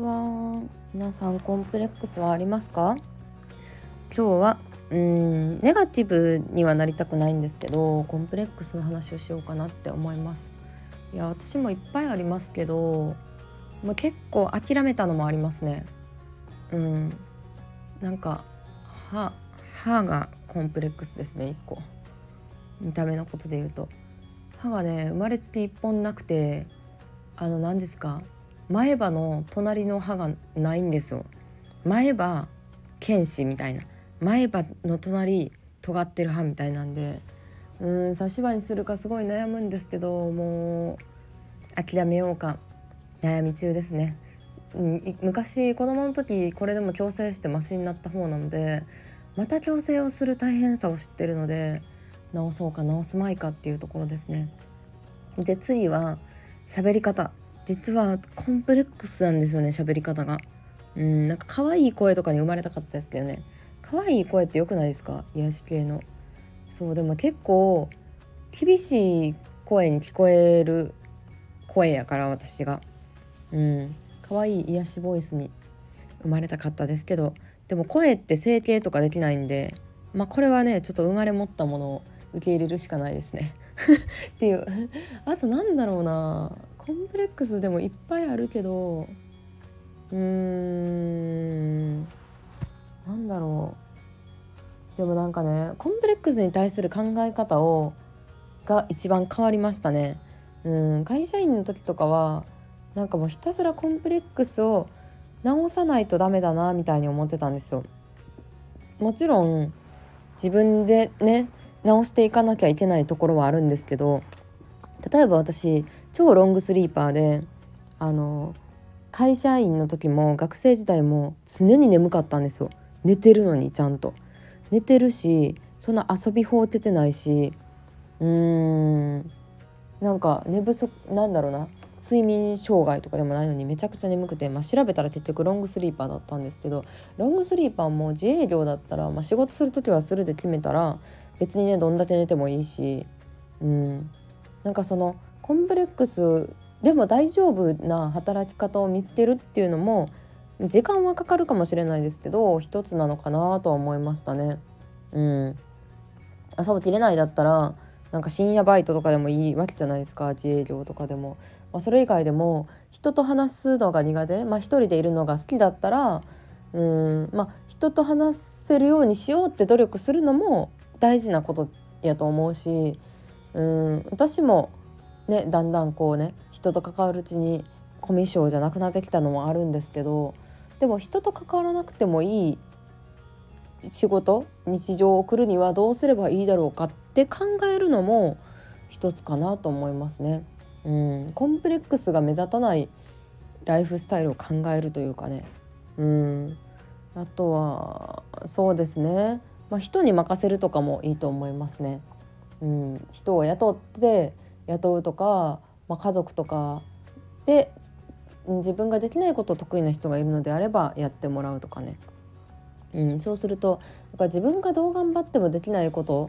は。皆さんコンプレックスはありますか？今日はネガティブにはなりたくないんですけど、コンプレックスの話をしようかなって思います。いや、私もいっぱいありますけど、まあ、結構諦めたのもありますね。なんか歯がコンプレックスですね。1個見た目のことで言うと歯がね、生まれつき1本なくて、何ですか、前歯の隣の歯がないんですよ。前歯剣士みたいな、前歯の隣尖ってる歯みたいなんで、差し歯にするかすごい悩むんですけど、もう諦めようか悩み中ですね。昔子供の時これでも矯正してマシになった方なので、また矯正をする大変さを知ってるので、直そうか直すまいかっていうところですね。で、次は喋り方。実はコンプレックスなんですよね、喋り方が。なんか可愛い声とかに生まれたかったですけどね。可愛い声って良くないですか、癒し系の。そう、でも結構厳しい声に聞こえる声やから、私が可愛い癒しボイスに生まれたかったですけど、でも声って整形とかできないんで、まあこれはね、ちょっと生まれ持ったものを受け入れるしかないですねっていう。あとなんだろうな、コンプレックスでもいっぱいあるけど、なんだろう。でもなんかね、コンプレックスに対する考え方が一番変わりましたね。会社員の時とかはなんかもうひたすらコンプレックスを直さないとダメだなみたいに思ってたんですよ。もちろん自分でね、直していかなきゃいけないところはあるんですけど、例えば私超ロングスリーパーで、会社員の時も学生時代も常に眠かったんですよ。寝てるのに、ちゃんと寝てるし、そんな遊び放ててないし、なんか寝不足なんだろうな、睡眠障害とかでもないのにめちゃくちゃ眠くて、調べたら結局ロングスリーパーだったんですけど、ロングスリーパーも自営業だったら、仕事するときはするで決めたら別にね、どんだけ寝てもいいし、なんかそのコンプレックスでも大丈夫な働き方を見つけるっていうのも時間はかかるかもしれないですけど、一つなのかなとは思いましたね。朝起きれないだったらなんか深夜バイトとかでもいいわけじゃないですか、自営業とかでも。それ以外でも人と話すのが苦手、一人でいるのが好きだったら、人と話せるようにしようって努力するのも大事なことやと思うし、私もね、だんだんこうね、人と関わるうちにコミュ障じゃなくなってきたのもあるんですけど、でも人と関わらなくてもいい仕事、日常を送るにはどうすればいいだろうかって考えるのも一つかなと思いますね。コンプレックスが目立たないライフスタイルを考えるというかね。あとはそうですね、人に任せるとかもいいと思いますね。人を雇うとか、家族とかで自分ができないことを得意な人がいるのであればやってもらうとかね。そうするとだから自分がどう頑張ってもできないこと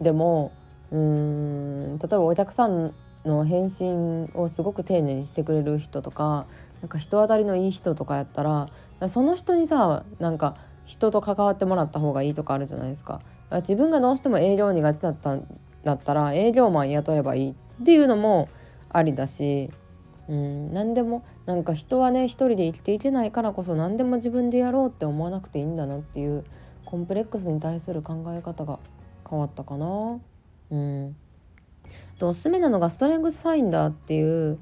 でも、例えばお客さんの返信をすごく丁寧にしてくれる人とか、なんか人当たりのいい人とかやったら、その人にさ、なんか人と関わってもらった方がいいとかあるじゃないですか。自分がどうしても営業苦手だったら営業マン雇えばいいっていうのもありだし、何でもなんか人はね、一人で生きていけないからこそ何でも自分でやろうって思わなくていいんだなっていう、コンプレックスに対する考え方が変わったかな。おすすめなのがストレングスファインダーっていう、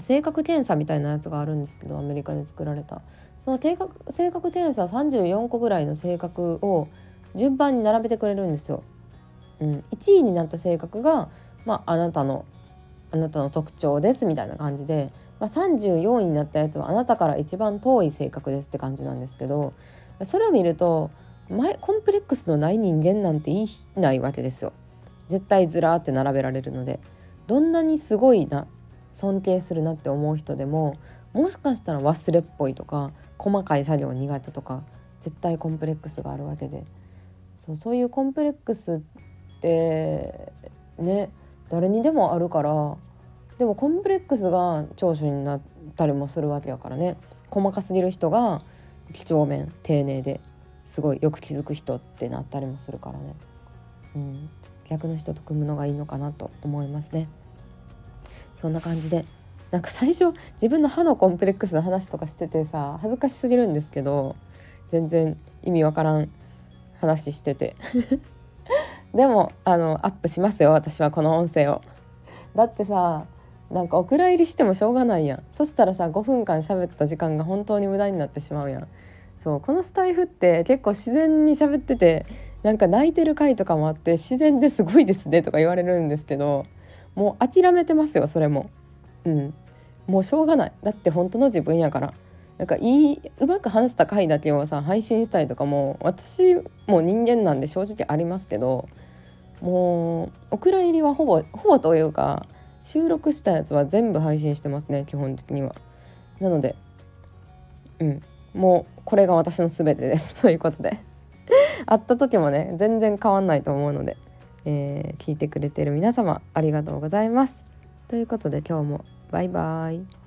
性格検査みたいなやつがあるんですけど、アメリカで作られた。その性格検査34個ぐらいの性格を順番に並べてくれるんですよ。1位になった性格が、あなたの特徴ですみたいな感じで、34位になったやつはあなたから一番遠い性格ですって感じなんですけど、それを見るとコンプレックスのない人間なんていないわけですよ。絶対ずらーって並べられるので、どんなにすごいな、尊敬するなって思う人でも、もしかしたら忘れっぽいとか細かい作業苦手とか、絶対コンプレックスがあるわけで、そういうコンプレックスってね、誰にでもあるから。でもコンプレックスが長所になったりもするわけやからね。細かすぎる人が几帳面丁寧ですごいよく気づく人ってなったりもするからね、うん、逆の人と組むのがいいのかなと思いますね。そんな感じでなんか最初自分の歯のコンプレックスの話とかしててさ恥ずかしすぎるんですけど全然意味わからん話しててでもアップしますよ私はこの音声を。だってさなんかお蔵入りしてもしょうがないやん。そしたらさ5分間喋った時間が本当に無駄になってしまうやん。そうこのスタイフって結構自然に喋っててなんか泣いてる回とかもあって自然ですごいですねとか言われるんですけどもう諦めてますよそれも、うん、もうしょうがない。だって本当の自分やから。なんかうまく話した回だけをさ配信したりとかも私も人間なんで正直ありますけどもうお蔵入りはほぼというか収録したやつは全部配信してますね基本的には。なので、うん、もうこれが私の全てですということで会った時もね全然変わんないと思うので、聞いてくれてる皆様ありがとうございますということで今日もバイバイ。